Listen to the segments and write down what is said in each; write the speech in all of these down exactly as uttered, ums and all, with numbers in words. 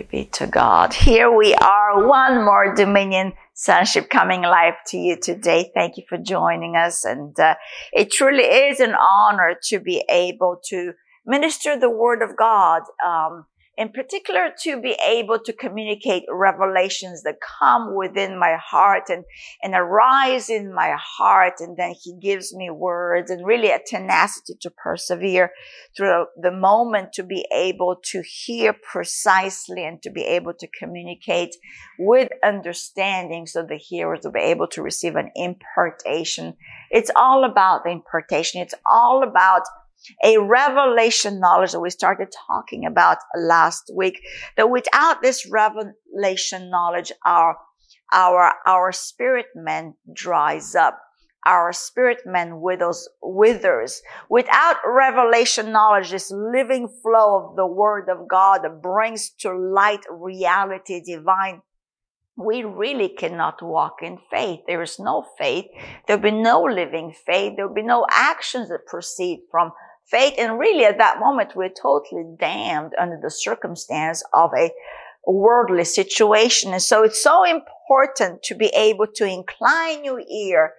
Glory be to God. Here we are, one more Dominion Sonship coming live to you today. Thank you for joining us. And uh, it truly is an honor to be able to minister the Word of God, um, in particular to be able to communicate revelations that come within my heart and, and arise in my heart. And then He gives me words and really a tenacity to persevere through the moment to be able to hear precisely and to be able to communicate with understanding so the hearers will be able to receive an impartation. It's all about the impartation. It's all about a revelation knowledge that we started talking about last week, that without this revelation knowledge, our, our, our spirit man dries up. Our spirit man withers, withers. Without revelation knowledge, this living flow of the Word of God that brings to light reality divine, we really cannot walk in faith. There is no faith. There'll be no living faith. There'll be no actions that proceed from faith. And really at that moment, we're totally damned under the circumstance of a worldly situation. And so it's so important to be able to incline your ear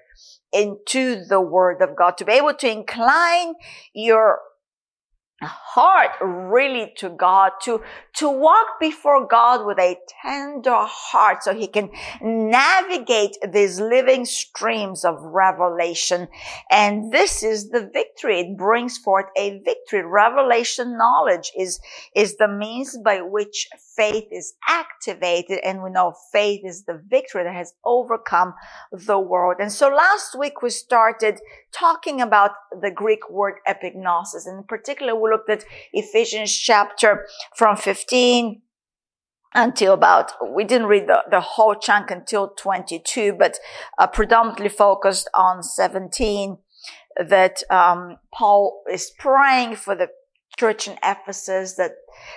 into the Word of God, to be able to incline your heart really to God, to, to walk before God with a tender heart so He can navigate these living streams of revelation. And this is the victory. It brings forth a victory. Revelation knowledge is, is the means by which faith is activated. And we know faith is the victory that has overcome the world. And so last week we started talking about the Greek word epignosis. And in particular, we looked at Ephesians chapter from fifteen until about, we didn't read the, the whole chunk until twenty-two, but uh, predominantly focused on seventeen, that um, Paul is praying for the church in Ephesus, that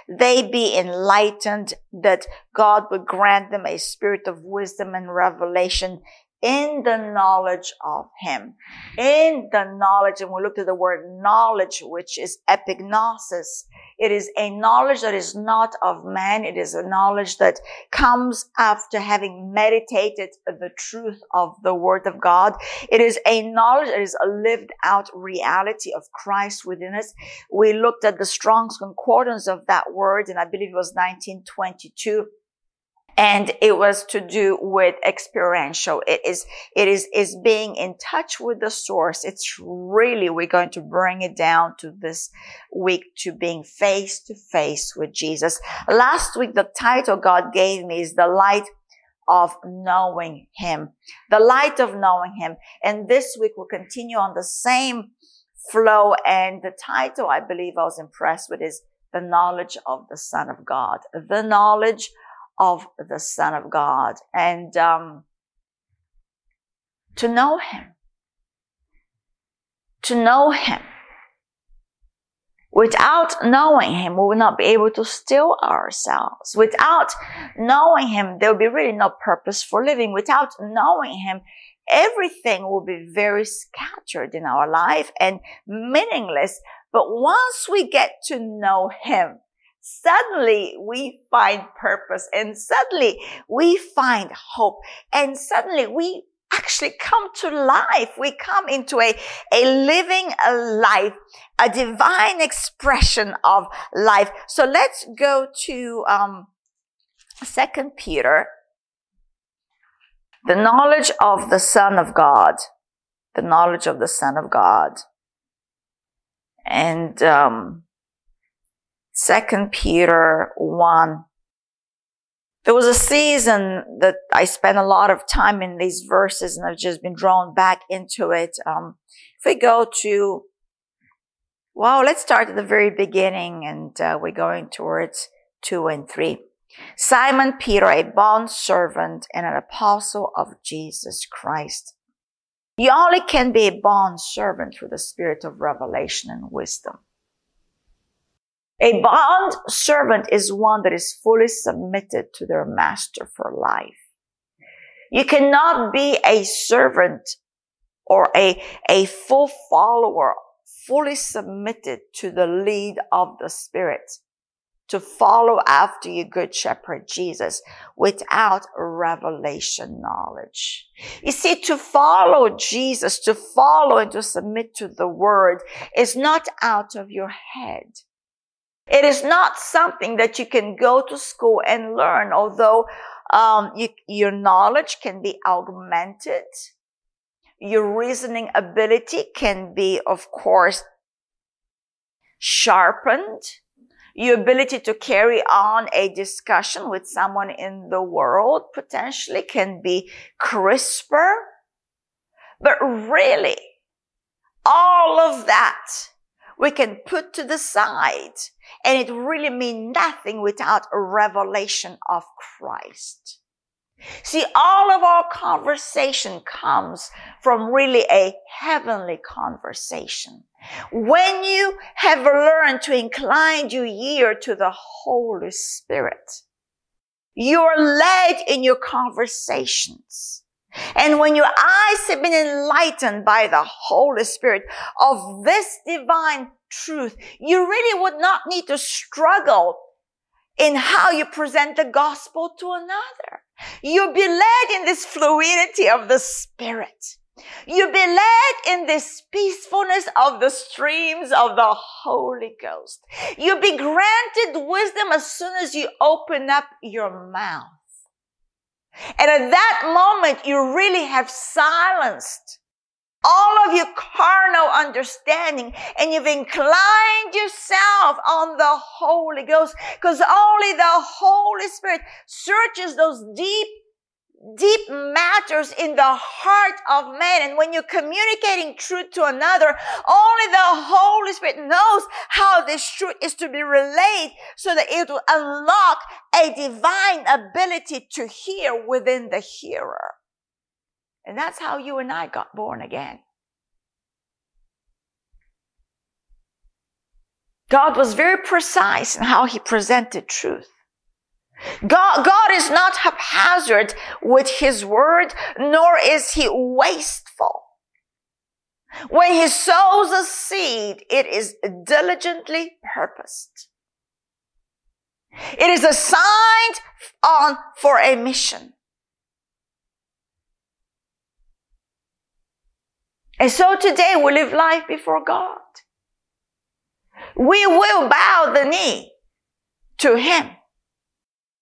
they be enlightened, that God would grant them a spirit of wisdom and revelation in the knowledge of Him, in the knowledge. And we looked at the word knowledge, which is epignosis. It is a knowledge that is not of man. It is a knowledge that comes after having meditated the truth of the Word of God. It is a knowledge that is a lived out reality of Christ within us. We looked at the Strong's concordance of that word, and I believe it was nineteen twenty-two. And it was to do with experiential. It is, it is, is being in touch with the source. It's really, we're going to bring it down to this week to being face to face with Jesus. Last week, the title God gave me is the light of knowing Him, the light of knowing Him. And this week we'll continue on the same flow. And the title I believe I was impressed with is the knowledge of the Son of God, the knowledge of the Son of God, and um, to know Him, to know Him. Without knowing Him, we will not be able to still ourselves. Without knowing Him, there will be really no purpose for living. Without knowing Him, everything will be very scattered in our life and meaningless. But once we get to know Him, suddenly we find purpose, and suddenly we find hope, and suddenly we actually come to life. We come into a, a living life, a divine expression of life. So let's go to um, Second Peter, the knowledge of the Son of God, the knowledge of the Son of God. And um Second Peter one. There was a season that I spent a lot of time in these verses, and I've just been drawn back into it. Um, if we go to, wow, well, let's start at the very beginning, and uh, we're going towards two and three. Simon Peter, a bondservant and an apostle of Jesus Christ. You only can be a bondservant through the spirit of revelation and wisdom. A bond servant is one that is fully submitted to their master for life. You cannot be a servant or a, a full follower, fully submitted to the lead of the Spirit to follow after your good shepherd Jesus without revelation knowledge. You see, to follow Jesus, to follow and to submit to the word is not out of your head. It is not something that you can go to school and learn, although um, you, your knowledge can be augmented. Your reasoning ability can be, of course, sharpened. Your ability to carry on a discussion with someone in the world potentially can be crisper. But really, all of that we can put to the side, and it really means nothing without a revelation of Christ. See, all of our conversation comes from really a heavenly conversation. When you have learned to incline your ear to the Holy Spirit, you are led in your conversations. And when your eyes have been enlightened by the Holy Spirit of this divine truth, you really would not need to struggle in how you present the gospel to another. You'll be led in this fluidity of the Spirit. You'll be led in this peacefulness of the streams of the Holy Ghost. You'll be granted wisdom as soon as you open up your mouth. And at that moment, you really have silenced all of your carnal understanding, and you've inclined yourself on the Holy Ghost, because only the Holy Spirit searches those deep, deep matters in the heart of man. And when you're communicating truth to another, only the Holy Spirit knows how this truth is to be relayed so that it will unlock a divine ability to hear within the hearer. And that's how you and I got born again. God was very precise in how he presented truth. God, God is not haphazard with his word, nor is he wasteful. When he sows a seed, it is diligently purposed. It is assigned on for a mission. And so today we live life before God. We will bow the knee to him,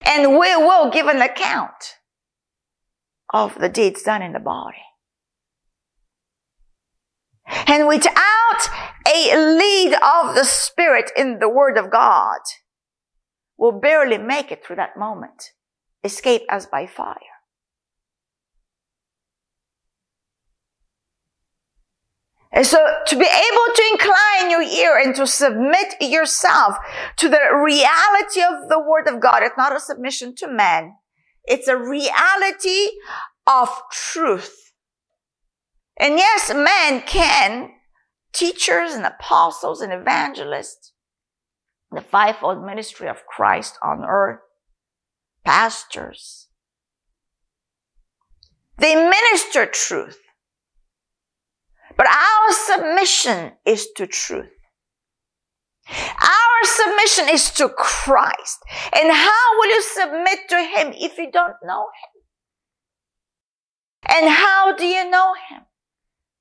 and we will give an account of the deeds done in the body. And without a lead of the Spirit in the Word of God, we'll barely make it through that moment. Escape as by fire. And so to be able to incline your ear and to submit yourself to the reality of the Word of God, it's not a submission to man. It's a reality of truth. And yes, man can, teachers and apostles and evangelists, the fivefold ministry of Christ on earth, pastors, they minister truth. But our submission is to truth. Our submission is to Christ. And how will you submit to him if you don't know him? And how do you know him?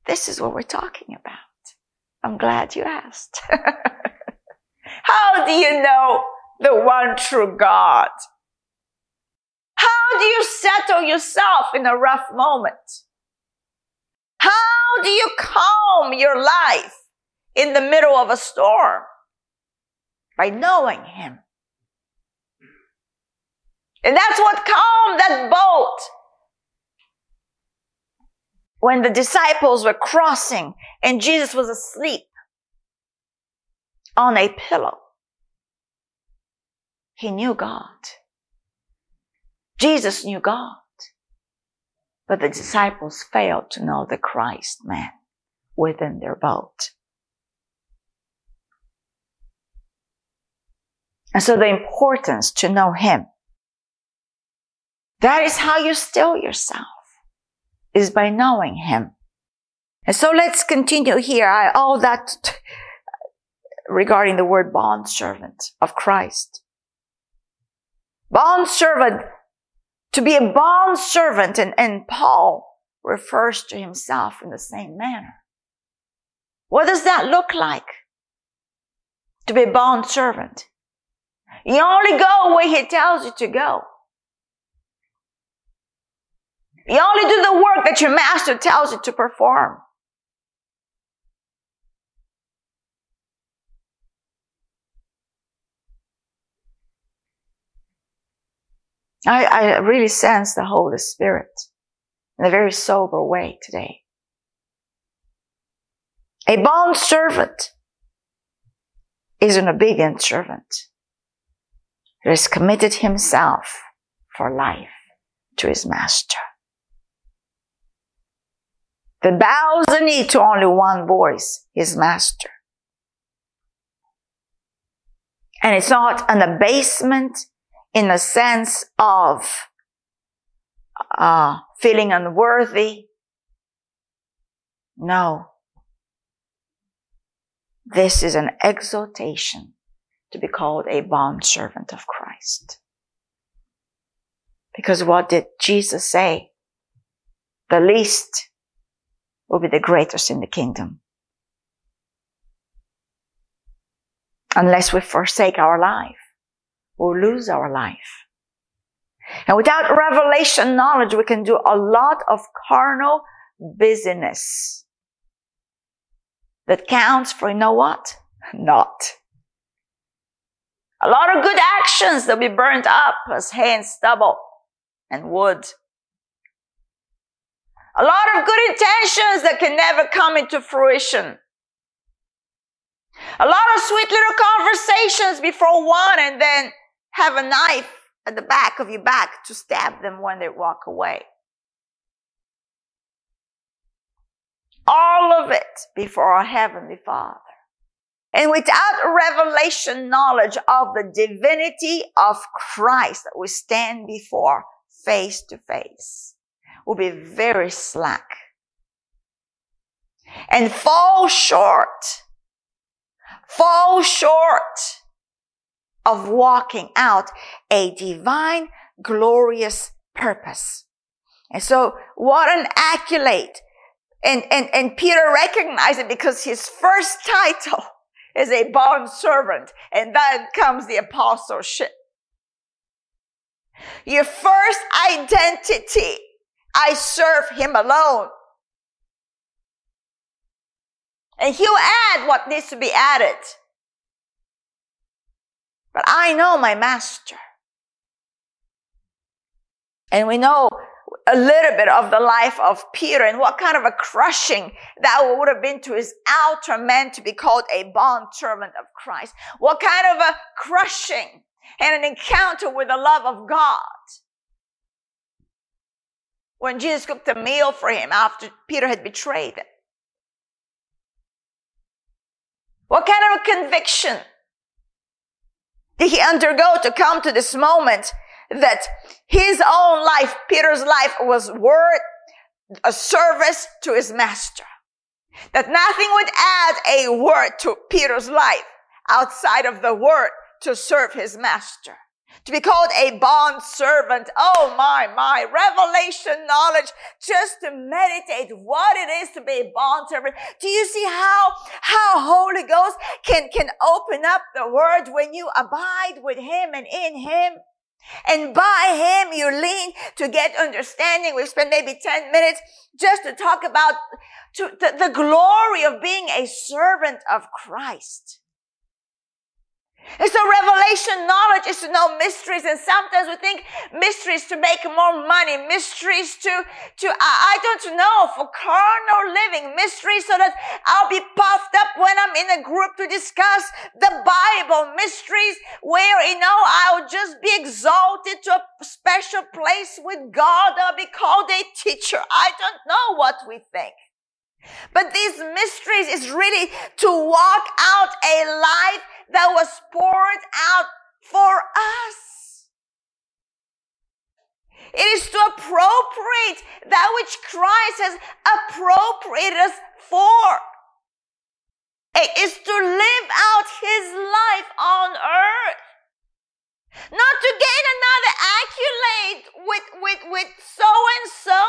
This is what we're talking about. I'm glad you asked. How do you know the one true God? How do you settle yourself in a rough moment? How do you calm your life in the middle of a storm? By knowing him. And that's what calmed that boat when the disciples were crossing and Jesus was asleep on a pillow. He knew God. Jesus knew God. But the disciples failed to know the Christ man within their boat. And so the importance to know him. That is how you still yourself, is by knowing him. And so let's continue here. I, all that t- regarding the word bondservant of Christ. Bond servant. To be a bond servant, and, and Paul refers to himself in the same manner. What does that look like? To be a bond servant. You only go where he tells you to go. You only do the work that your master tells you to perform. I, I really sense the Holy Spirit in a very sober way today. A bond servant is an obedient servant who has committed himself for life to his master. That bows the knee to only one voice, his master. And it's not an abasement in the sense of uh, feeling unworthy. No. This is an exhortation to be called a bondservant of Christ. Because what did Jesus say? The least will be the greatest in the kingdom. Unless we forsake our life, we'll lose our life. And without revelation knowledge, we can do a lot of carnal business that counts for, you know what? Not. A lot of good actions that will be burnt up as hay and stubble and wood. A lot of good intentions that can never come into fruition. A lot of sweet little conversations before one, and then have a knife at the back of your back to stab them when they walk away. All of it before our Heavenly Father. And without revelation knowledge of the divinity of Christ that we stand before face to face, we'll be very slack and fall short, fall short of walking out a divine, glorious purpose. And so what an accolade. And, and, and Peter recognized it because his first title is a bondservant, and then comes the apostleship. Your first identity, I serve him alone. And he'll add what needs to be added. But I know my master. And we know a little bit of the life of Peter and what kind of a crushing that would have been to his outer man to be called a bondservant of Christ. What kind of a crushing and an encounter with the love of God. When Jesus cooked a meal for him after Peter had betrayed him. What kind of a conviction did he undergo to come to this moment that his own life, Peter's life, was worth a service to his master. That nothing would add a word to Peter's life outside of the word to serve his master. To be called a bond servant. Oh my, my. Revelation knowledge. Just to meditate what it is to be a bond servant. Do you see how, how Holy Ghost can, can open up the word when you abide with him and in him? And by him, you lean to get understanding. We spent maybe ten minutes just to talk about to, the, the glory of being a servant of Christ. And so revelation knowledge is to know mysteries. And sometimes we think mysteries to make more money, mysteries to, to I, I don't know, for carnal living, mysteries so that I'll be puffed up when I'm in a group to discuss the Bible, mysteries where, you know, I'll just be exalted to a special place with God. I'll be called a teacher. I don't know what we think. But these mysteries is really to walk out a life that was poured out for us. It is to appropriate that which Christ has appropriated us for. It is to live out his life on earth. Not to gain another accolade with, with, with so-and-so.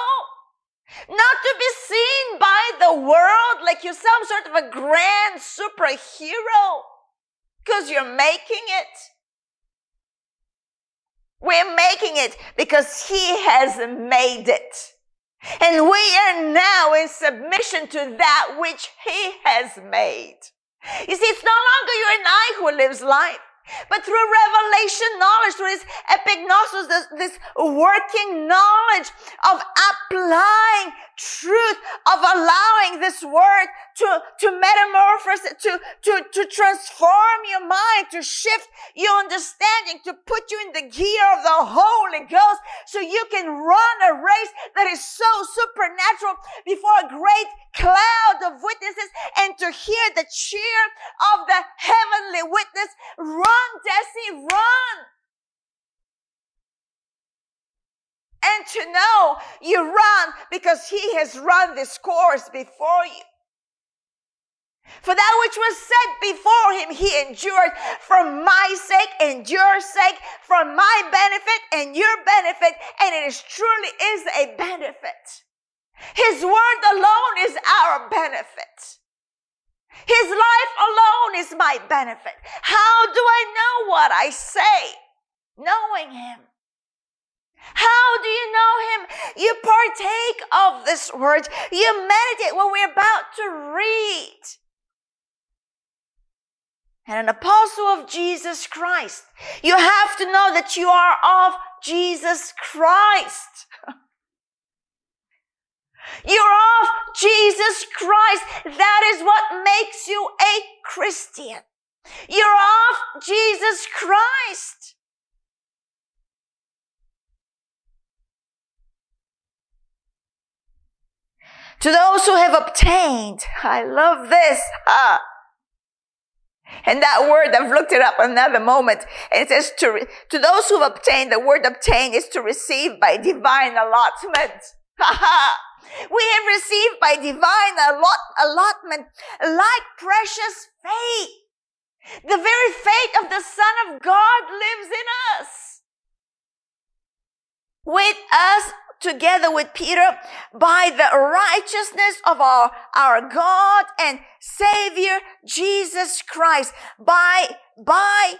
Not to be seen by the world like you're some sort of a grand superhero because you're making it. We're making it because He has made it. And we are now in submission to that which He has made. You see, it's no longer you and I who lives life, but through revelation knowledge, through this epignosis, this, this working knowledge of applying truth, of allowing this word to, to metamorphose, to, to, to transform your mind, to shift your understanding, to put you in the gear of the Holy Ghost so you can run a race that is so supernatural before a great cloud of witnesses and to hear the cheer of the heavenly witness. Run, Desi, run! And to know you run because He has run this course before you. For that which was set before Him, He endured for my sake and your sake, for my benefit and your benefit, and it is truly is a benefit. His word alone is our benefit. His life alone is my benefit. How do I know what I say? Knowing Him. How do you know Him? You partake of this word. You meditate what we're about to read. And an apostle of Jesus Christ, you have to know that you are of Jesus Christ. You're of Jesus Christ. That is what makes you a Christian. You're of Jesus Christ. To those who have obtained, I love this. Ah. And that word, I've looked it up another moment. And it says, to, re- to those who have obtained, the word obtained is to receive by divine allotment. Ha We have received by divine allot- allotment, like precious faith. The very faith of the Son of God lives in us. With us, together with Peter, by the righteousness of our, our God and Savior, Jesus Christ. By, by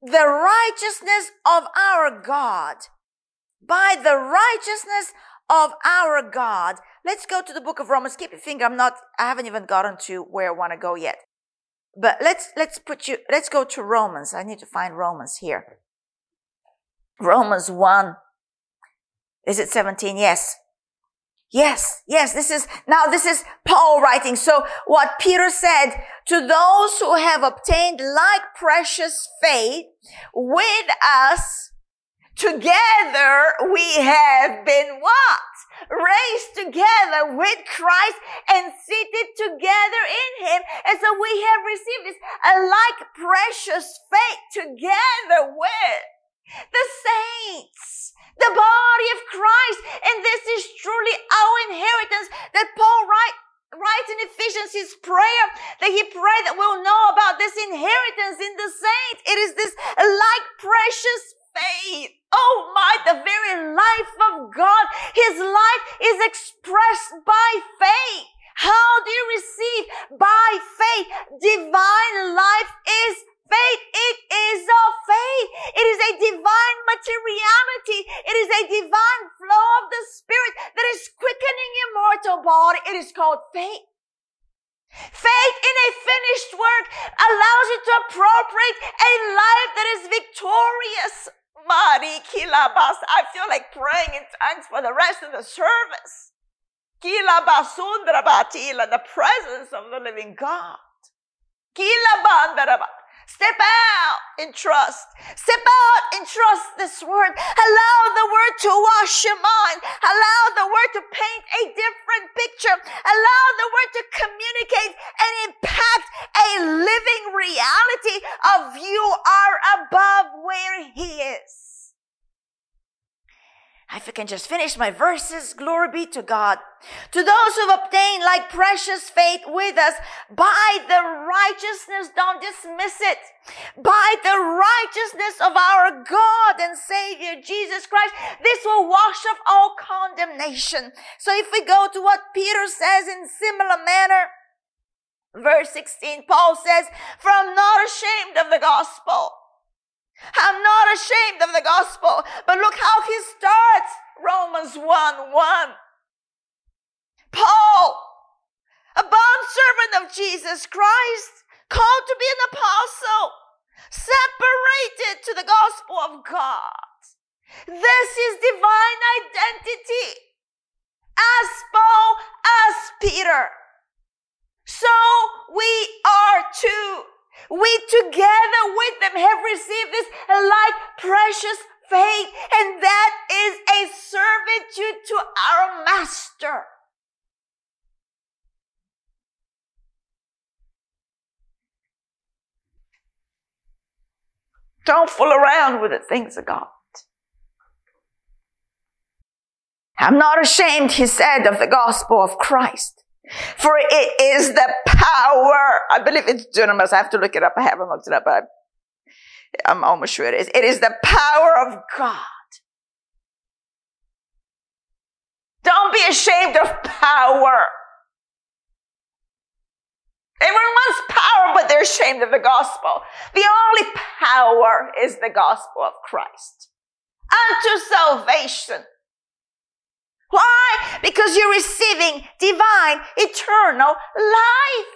the righteousness of our God. By the righteousness of our God. Let's go to the book of Romans. Keep your finger. I'm not, I haven't even gotten to where I want to go yet. But let's, let's put you, let's go to Romans. I need to find Romans here. Romans one. Is it seventeen? Yes. Yes. Yes. This is, now this is Paul writing. So what Peter said, to those who have obtained like precious faith with us, together we have been what? Raised together with Christ and seated together in Him. And so we have received this alike precious faith together with the saints, the body of Christ. And this is truly our inheritance that Paul writes. Right in Ephesians, his prayer that he prayed that we'll know about this inheritance in the saints. It is this alike precious faith. Oh my, the very life of God. His life is expressed by faith. How do you receive? By faith. Divine life is faith. It is of faith. It is a divine materiality. It is a divine flow of the Spirit that is quickening your mortal body. It is called faith. Faith in a finished work allows you to appropriate a life that is victorious. Mari kilabas. I feel like praying in tongues for the rest of the service. Kilabasundrabatila, the presence of the living God. Kilabandaraba. Step out in trust. Step out in trust this word. Allow the word to wash your mind. Allow the word to paint a different picture. Allow the word to communicate and impact a living reality of you are above where He is. If I can just finish my verses, glory be to God. To those who have obtained like precious faith with us by the righteousness, don't dismiss it, by the righteousness of our God and Savior Jesus Christ, this will wash off all condemnation. So if we go to what Peter says in similar manner, verse sixteen, Paul says, for I'm not ashamed of the gospel. I'm not ashamed of the gospel. But look how he starts Romans one one. Paul, a bondservant of Jesus Christ, called to be an apostle, separated to the gospel of God. This is divine identity. As Paul, as Peter. So we are too. We together with them have received this like precious faith, and that is a servitude to our master. Don't fool around with the things of God. I'm not ashamed, he said, of the gospel of Christ. For it is the power, I believe it's dunamis, I have to look it up, I haven't looked it up, but I'm almost sure it is. It is the power of God. Don't be ashamed of power. Everyone wants power, but they're ashamed of the gospel. The only power is the gospel of Christ unto salvation. Why? Because you're receiving divine, eternal life.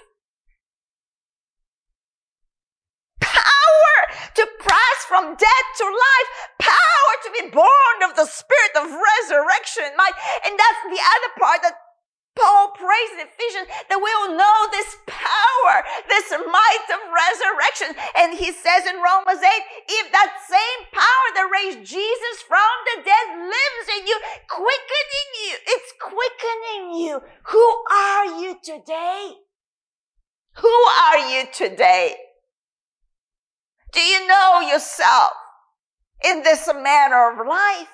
Power to pass from death to life. Power to be born of the spirit of resurrection in mind. And that's the other part that Paul prays in Ephesians, that we will know this power, this might of resurrection. And he says in Romans eight, if that same power that raised Jesus from the dead lives in you, quickening you, it's quickening you. Who are you today? Who are you today? Do you know yourself in this manner of life?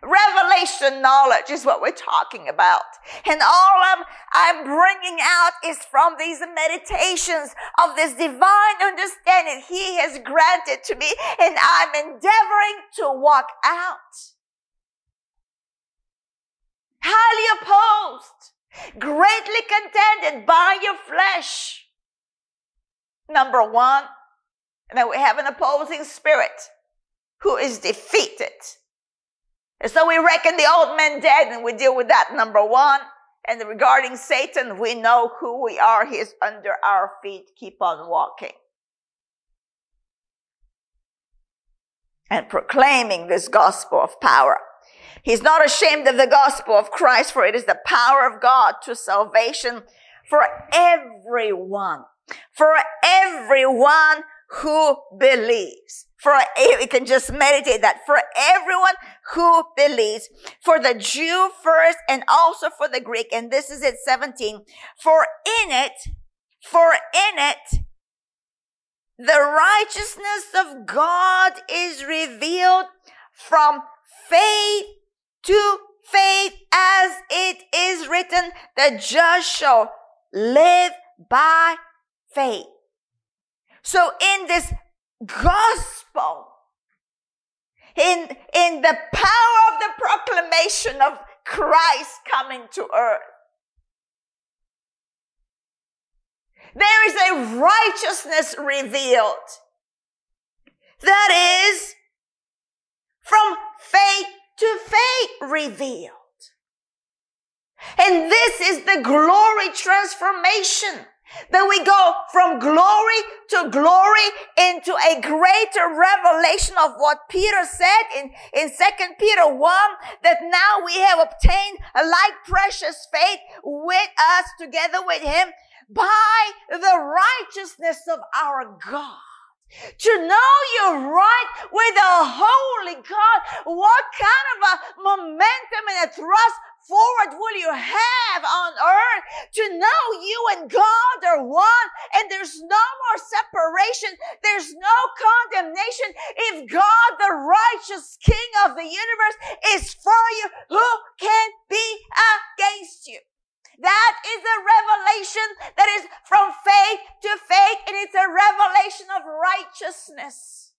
Revelation knowledge is what we're talking about. And all I'm, I'm bringing out is from these meditations of this divine understanding he has granted to me, and I'm endeavoring to walk out. Highly opposed, greatly contended by your flesh. Number one, that we have an opposing spirit who is defeated. And so we reckon the old man dead, and we deal with that, number one. And regarding Satan, we know who we are. He is under our feet. Keep on walking. And proclaiming this gospel of power. He's not ashamed of the gospel of Christ, for it is the power of God to salvation for everyone. For everyone who believes. For you can just meditate that. For everyone who believes, for the Jew first and also for the Greek. And this is it, seventeen. For in it, for in it, the righteousness of God is revealed from faith to faith, as it is written, the just shall live by faith. So in this gospel, in, in the power of the proclamation of Christ coming to earth, there is a righteousness revealed that is from faith to faith revealed. And this is the glory transformation. Then we go from glory to glory into a greater revelation of what Peter said in, in Second Peter one, that now we have obtained a like precious faith with us together with him by the righteousness of our God. To know you're right with a holy God, what kind of a momentum and a thrust forward will you have on earth to know you and God are one, and there's no more separation. There's no condemnation. If God, the righteous King of the universe, is for you, who can be against you? That is a revelation that is from faith to faith, and it's a revelation of righteousness.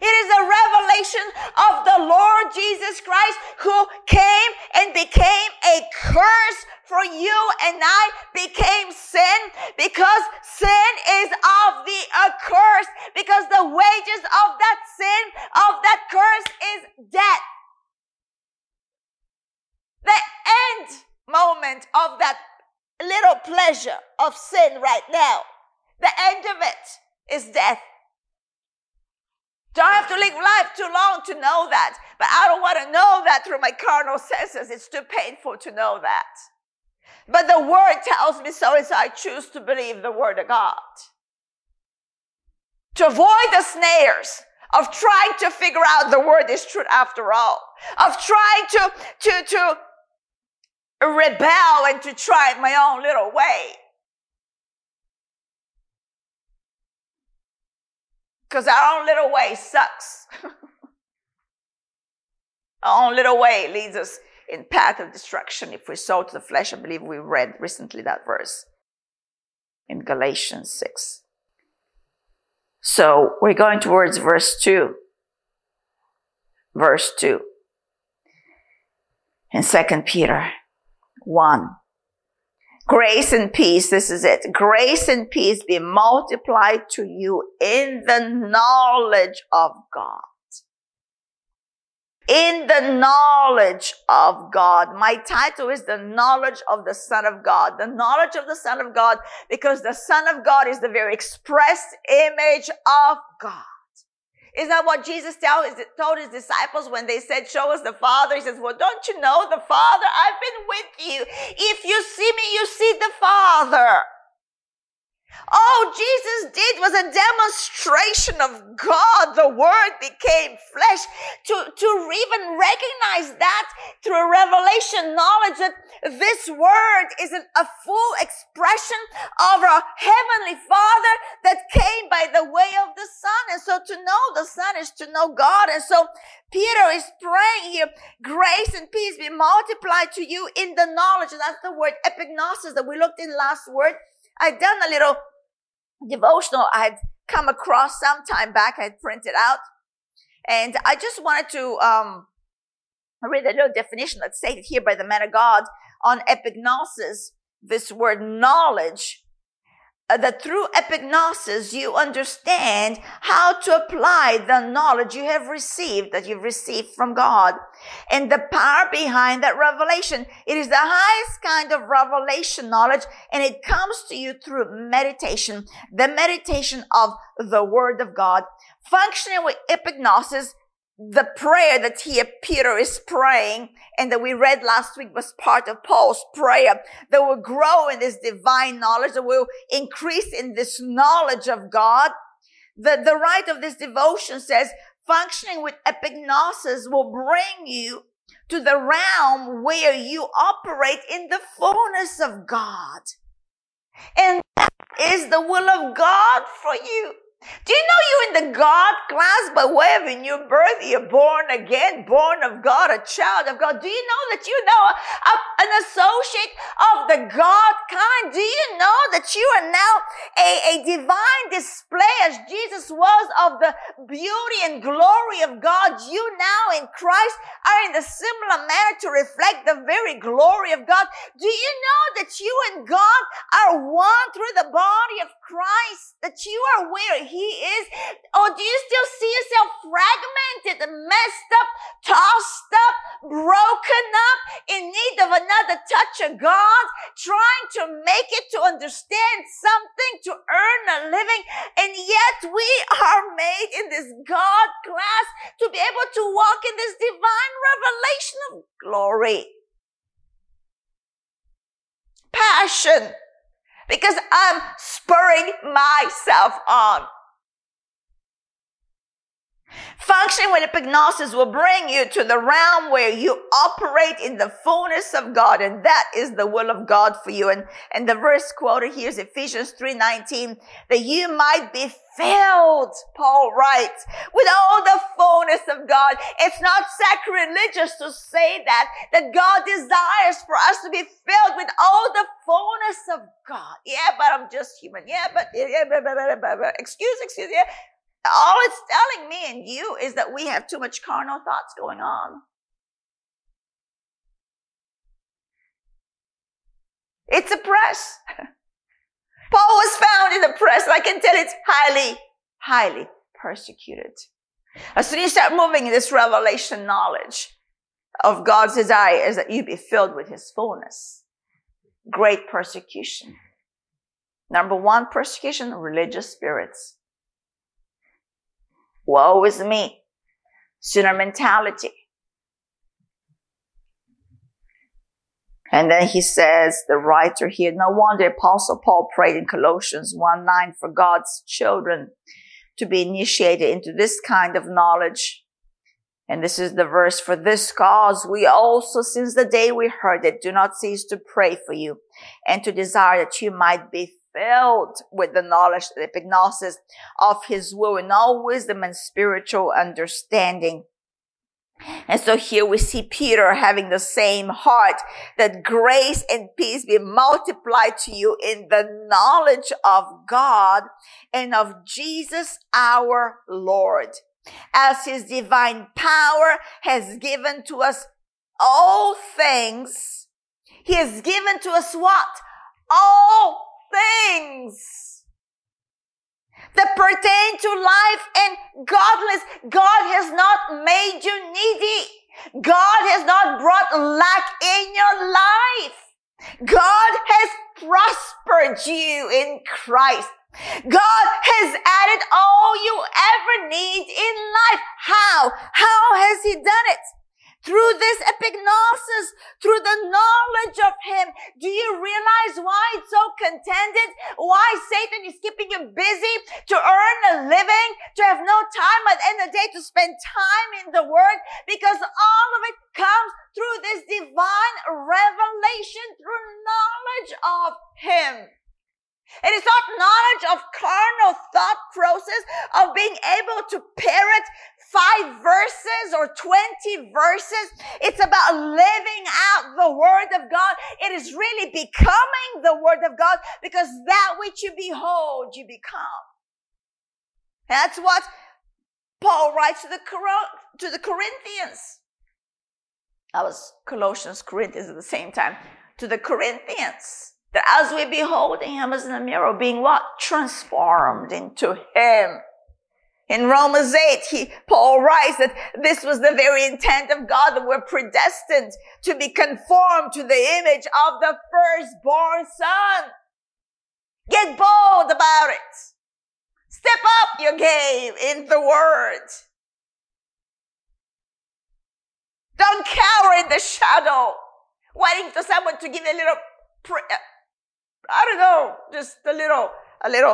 It is a revelation of the Lord Jesus Christ, who came and became a curse for you and I, became sin, because sin is of the accursed, because the wages of that sin, of that curse, is death. The end moment of that little pleasure of sin right now, the end of it is death. Don't have to live life too long to know that. But I don't want to know that through my carnal senses. It's too painful to know that. But the word tells me so, and so I choose to believe the word of God. To avoid the snares of trying to figure out the word is true after all. Of trying to, to, to rebel and to try it my own little way. Because our own little way sucks. Our own little way leads us in path of destruction if we sow to the flesh. I believe we read recently that verse in Galatians six. So we're going towards verse two. Verse two. In Second Peter one. Grace and peace, this is it. Grace and peace be multiplied to you in the knowledge of God. In the knowledge of God. My title is the knowledge of the Son of God. The knowledge of the Son of God, because the Son of God is the very express image of God. Is that what Jesus told his disciples when they said, show us the Father? He says, well, don't you know the Father? I've been with you. If you see me, you see the Father. All Jesus did was a demonstration of God. The Word became flesh. To, to even recognize that through revelation knowledge that this Word is an, a full expression of our Heavenly Father that came by the way of the Son. And so to know the Son is to know God. And so Peter is praying here, grace and peace be multiplied to you in the knowledge. And that's the word epignosis that we looked in last word. I'd done a little devotional I had come across some time back. I had printed out. And I just wanted to um, read a little definition that's stated here by the man of God on epignosis, this word knowledge, uh, that through epignosis you understand how to apply the knowledge you have received, that you've received from God, and the power behind that revelation. It is the highest kind of revelation knowledge, and it comes to you through meditation, the meditation of the Word of God. Functioning with epignosis, the prayer that here Peter is praying and that we read last week was part of Paul's prayer, that will grow in this divine knowledge, that will increase in this knowledge of God. The, the right of this devotion says, functioning with epignosis will bring you to the realm where you operate in the fullness of God. And that is the will of God for you. Do you know you're in the God class by way of a new birth? You're born again, born of God, a child of God. Do you know that you know a, an associate of the God kind? Do you know that you are now a, a divine display as Jesus was of the beauty and glory of God? You now in Christ are in the similar manner to reflect the very glory of God. Do you know that you and God are one through the body of Christ? That you are where He is? Or do you still see yourself fragmented, messed up, tossed up, broken up, in need of another touch of God, trying to make it, to understand something, to earn a living? And yet we are made in this God class to be able to walk in this divine revelation of glory. Passion. Because I'm spurring myself on. Functioning with epignosis will bring you to the realm where you operate in the fullness of God, and that is the will of God for you. And, and the verse quoted here is Ephesians three nineteen, that you might be filled, Paul writes, with all the fullness of God. It's not sacrilegious to say that, that God desires for us to be filled with all the fullness of God. Yeah, but I'm just human. Yeah, but, yeah, but, but, but, but, but. excuse, excuse, yeah. All it's telling me and you is that we have too much carnal thoughts going on. It's a press. Paul was found in the press. I can tell it's highly, highly persecuted. As soon as you start moving in this revelation knowledge of God's desire is that you be filled with his fullness. Great persecution. Number one persecution, religious spirits. Woe is me. Sinner mentality. And then he says, the writer here, no wonder Apostle Paul prayed in Colossians one nine for God's children to be initiated into this kind of knowledge. And this is the verse, for this cause we also, since the day we heard it, do not cease to pray for you and to desire that you might be filled with the knowledge, the epignosis of his will and all wisdom and spiritual understanding. And so here we see Peter having the same heart, that grace and peace be multiplied to you in the knowledge of God and of Jesus our Lord, as his divine power has given to us all things. He has given to us what? All things that pertain to life and godliness. God has not made you needy. God has not brought lack in your life. God has prospered you in Christ. God has added all you ever need in life. How? How has he done it? Through this epignosis, through the knowledge of him. Do you realize why it's so contended? Why Satan is keeping you busy to earn a living, to have no time at the end of the day to spend time in the word? Because all of it comes through this divine revelation, through knowledge of him. It is not knowledge of carnal thought process of being able to parrot five verses or twenty verses. It's about living out the word of God. It is really becoming the word of God, because that which you behold, you become. That's what Paul writes to the, to the Corinthians. That was Colossians, Corinthians at the same time. To the Corinthians. That as we behold him as in a mirror, being what? Transformed into him. In Romans eight, he, Paul writes that this was the very intent of God, that we're predestined to be conformed to the image of the firstborn son. Get bold about it. Step up your game in the word. Don't cower in the shadow, waiting for someone to give a little pre- I don't know, just a little, a little,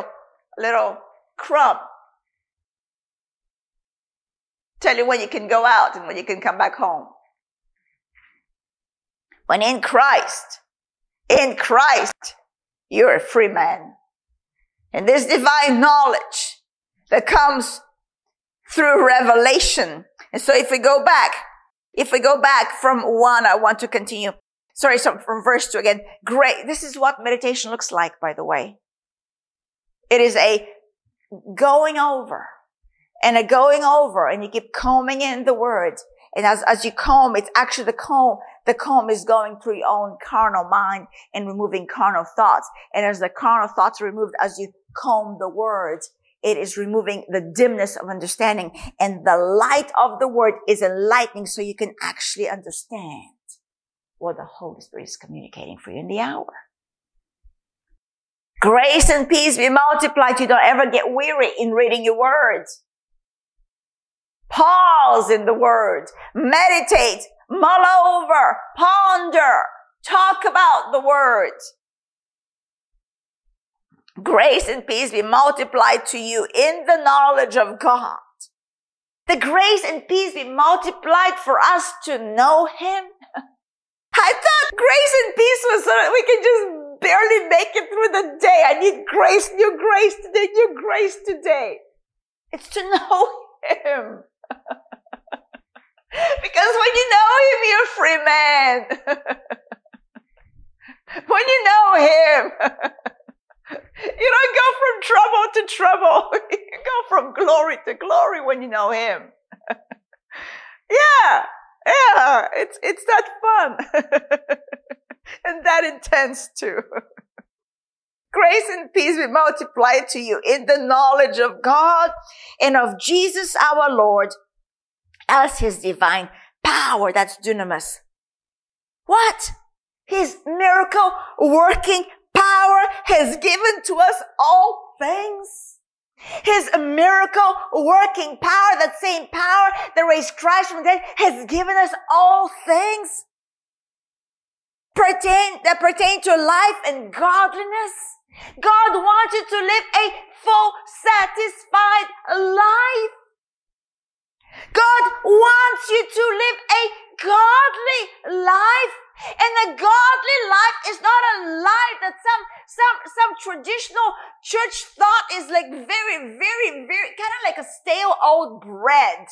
a little crumb. Tell you when you can go out and when you can come back home. When in Christ, in Christ, you're a free man. And this divine knowledge that comes through revelation. And so if we go back, if we go back from one, I want to continue. Sorry, so from verse two again. Great. This is what meditation looks like, by the way. It is a going over and a going over, and you keep combing in the word. And as, as you comb, it's actually the comb, the comb is going through your own carnal mind and removing carnal thoughts. And as the carnal thoughts are removed, as you comb the words, it is removing the dimness of understanding, and the light of the word is enlightening, so you can actually understand what the Holy Spirit is communicating for you in the hour. Grace and peace be multiplied. You don't ever get weary in reading your words. Pause in the word. Meditate. Mull over. Ponder. Talk about the word. Grace and peace be multiplied to you in the knowledge of God. The grace and peace be multiplied for us to know Him. I thought grace and peace was so that we can just barely make it through the day. I need grace, new grace today, new grace today. It's to know Him. Because when you know Him, you're a free man. When you know Him, you don't go from trouble to trouble. You go from glory to glory when you know Him. yeah, yeah, it's it's that fun and that intense too. Grace and peace be multiplied to you in the knowledge of God and of Jesus our Lord, as His divine power. That's dunamis. What? His miracle working power has given to us all things. His miracle working power, that same power that raised Christ from the dead, has given us all things pertain, that pertain to life and godliness. God wants you to live a full, satisfied life. God wants you to live a godly life. And a godly life is not a life that some, some, some traditional church thought is like very, very, very, kind of like a stale old bread.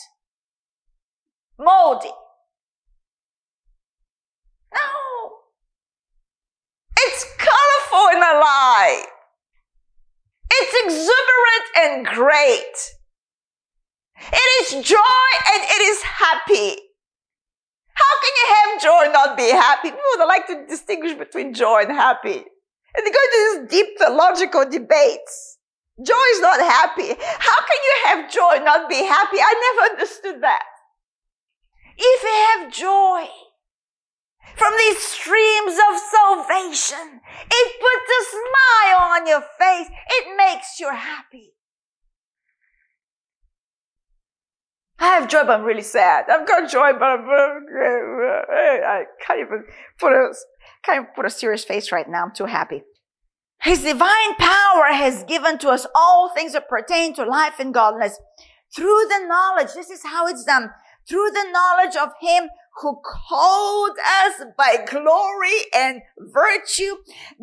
Moldy. No. It's colorful and alive. It's exuberant and great. It is joy and it is happy. How can you have joy and not be happy? People would like to distinguish between joy and happy. And they go to these deep theological debates. Joy is not happy. How can you have joy and not be happy? I never understood that. If you have joy from these streams of salvation, it puts a smile on your face. It makes you happy. I have joy, but I'm really sad. I've got joy, but I'm, I can't even put a, can't even put a serious face right now. I'm too happy. His divine power has given to us all things that pertain to life and godliness through the knowledge. This is how it's done. Through the knowledge of Him who called us by glory and virtue,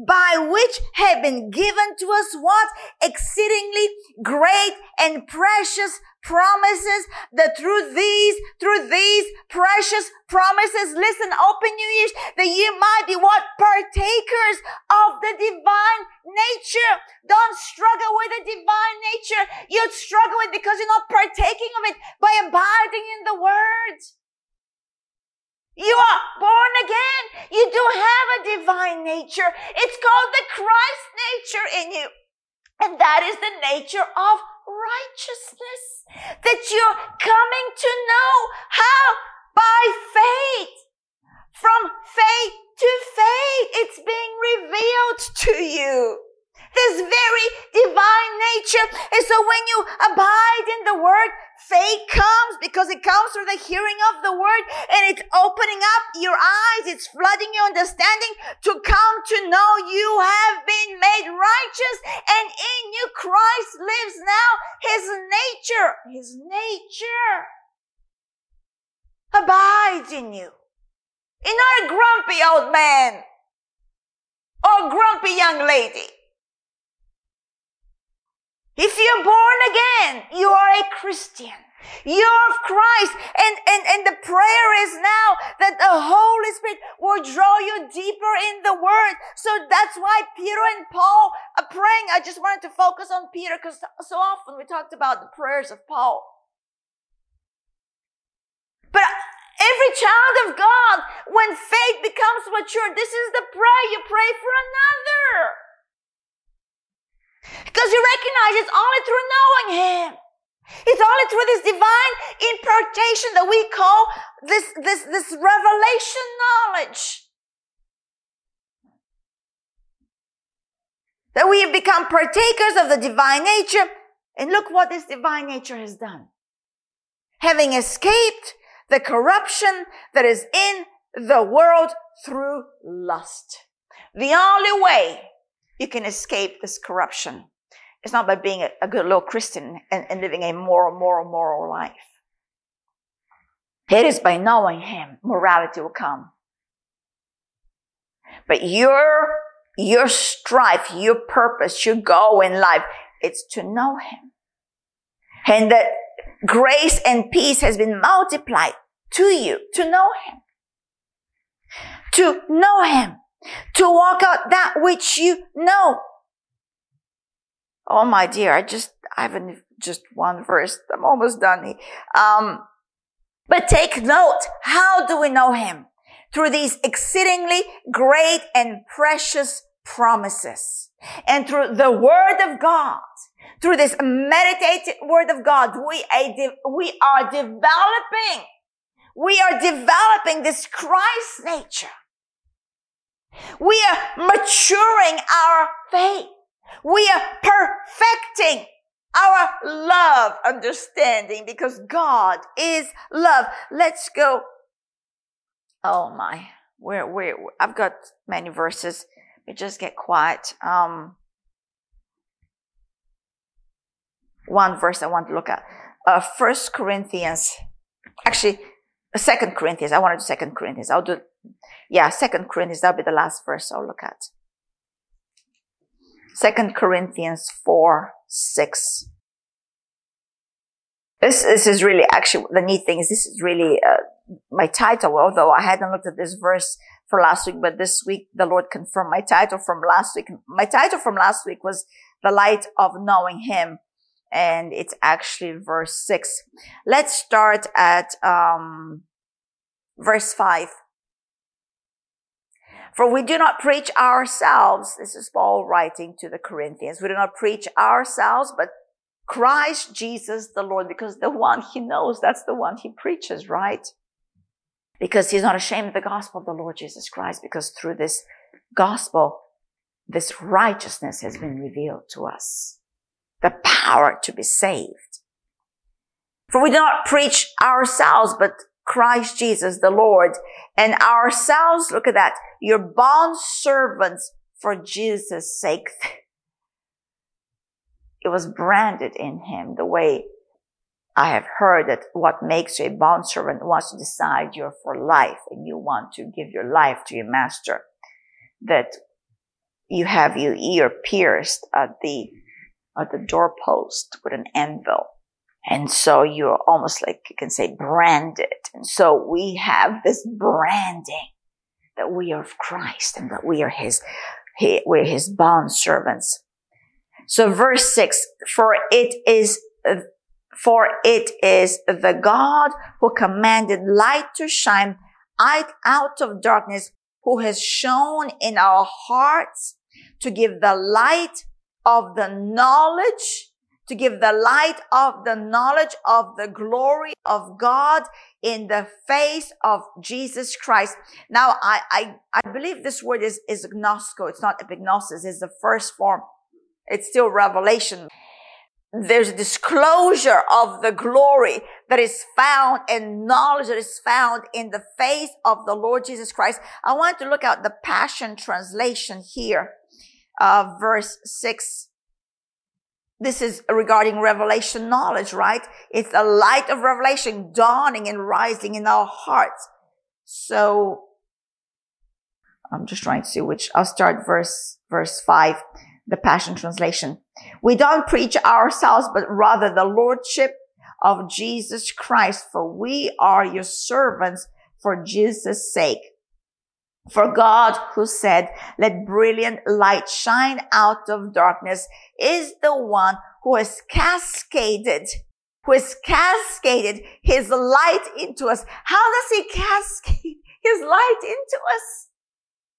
by which have been given to us what? Exceedingly great and precious promises, that through these, through these precious promises, listen, open your ears, that you might be what? Partakers of the divine nature. Don't struggle with the divine nature. You'd struggle with it because you're not partaking of it by abiding in the Word. You are born again. You do have a divine nature. It's called the Christ nature in you. And that is the nature of righteousness that you're coming to know. How? By faith. From faith to faith, it's being revealed to you. This very divine nature. And so when you abide in the Word, faith comes, because it comes through the hearing of the Word, and it's opening up your eyes. It's flooding your understanding to come to know you have been made righteous, and in you Christ lives now. His nature, His nature abides in you. You're not a grumpy old man or a grumpy young lady. If you're born again, you are a Christian. You're of Christ. And, and, and the prayer is now that the Holy Spirit will draw you deeper in the Word. So that's why Peter and Paul are praying. I just wanted to focus on Peter because so often we talked about the prayers of Paul. But every child of God, when faith becomes mature, this is the prayer you pray for another. Because you recognize it's only through knowing Him. It's only through this divine impartation that we call this, this, this revelation knowledge, that we have become partakers of the divine nature. And look what this divine nature has done. Having escaped the corruption that is in the world through lust. The only way you can escape this corruption. It's not by being a, a good little Christian and, and living a moral, moral, moral life. It is by knowing him, morality will come. But your, your strife, your purpose, your goal in life, it's to know him. And that grace and peace has been multiplied to you, to know him. To know him. To walk out that which you know. Oh, my dear, I just, I haven't, just one verse. I'm almost done here. Um, but take note. How do we know him? Through these exceedingly great and precious promises. And through the word of God, through this meditated word of God, we we are developing, we are developing this Christ nature. We are maturing our faith. We are perfecting our love understanding, because God is love. Let's go. Oh my, we're, we're, I've got many verses, but just get quiet. Um, one verse I want to look at. Uh, First Corinthians, actually, Second Corinthians. I want to do Second Corinthians. I'll do, yeah, Second Corinthians. That'll be the last verse I'll look at. Second Corinthians four, six. This, this is really, actually, the neat thing is this is really uh, my title, although I hadn't looked at this verse for last week, but this week the Lord confirmed my title from last week. My title from last week was The Light of Knowing Him, and it's actually verse six. Let's start at um verse five. For we do not preach ourselves, this is Paul writing to the Corinthians, we do not preach ourselves, but Christ Jesus the Lord, because the one he knows, that's the one he preaches, right? Because he's not ashamed of the gospel of the Lord Jesus Christ, because through this gospel, this righteousness has been revealed to us, the power to be saved. For we do not preach ourselves, but Christ Jesus the Lord, and ourselves, look at that, your bond servants for Jesus' sake. It was branded in him, the way I have heard that what makes you a bond servant wants to decide you're for life, and you want to give your life to your master, that you have your ear pierced at the at the doorpost with an anvil. And so you're almost like, you can say, branded. And so we have this branding that we are of Christ and that we are his, he, we're his bond servants. So verse six, for it is, for it is the God who commanded light to shine out of darkness, who has shone in our hearts to give the light of the knowledge to give the light of the knowledge of the glory of God in the face of Jesus Christ. Now, I, I, I believe this word is, is gnosko. It's not epignosis. It's the first form. It's still revelation. There's a disclosure of the glory that is found and knowledge that is found in the face of the Lord Jesus Christ. I want to look at the Passion Translation here, uh, verse six. This is regarding revelation knowledge, right? It's a light of revelation dawning and rising in our hearts. So I'm just trying to see which, I'll start verse, verse five, the Passion Translation. We don't preach ourselves, but rather the Lordship of Jesus Christ, for we are your servants for Jesus' sake. For God, who said, let brilliant light shine out of darkness, is the one who has cascaded, who has cascaded his light into us. How does he cascade his light into us?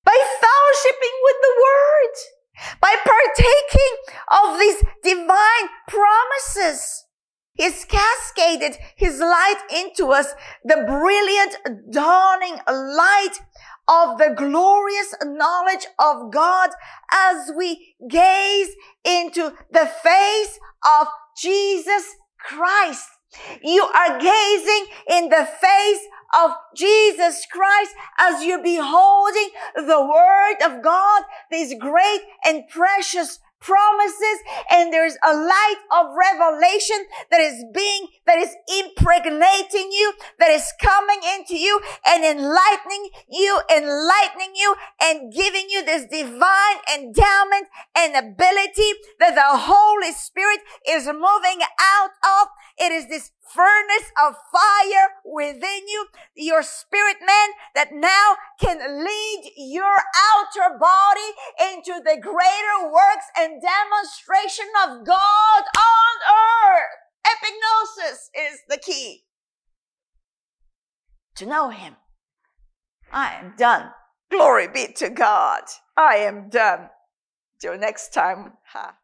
By fellowshipping with the word, by partaking of these divine promises. He's cascaded his light into us, the brilliant dawning light of the glorious knowledge of God as we gaze into the face of Jesus Christ. You are gazing in the face of Jesus Christ as you're beholding the Word of God, this great and precious promises, and there's a light of revelation that is being, that is impregnating you, that is coming into you and enlightening you, enlightening you and giving you this divine endowment and ability that the Holy Spirit is moving out of. It is this furnace of fire within you, your spirit man, that now can lead your outer body into the greater works and demonstration of God on earth. Epignosis is the key to know him. I am done. Glory be to God. I am done. Till next time. Ha.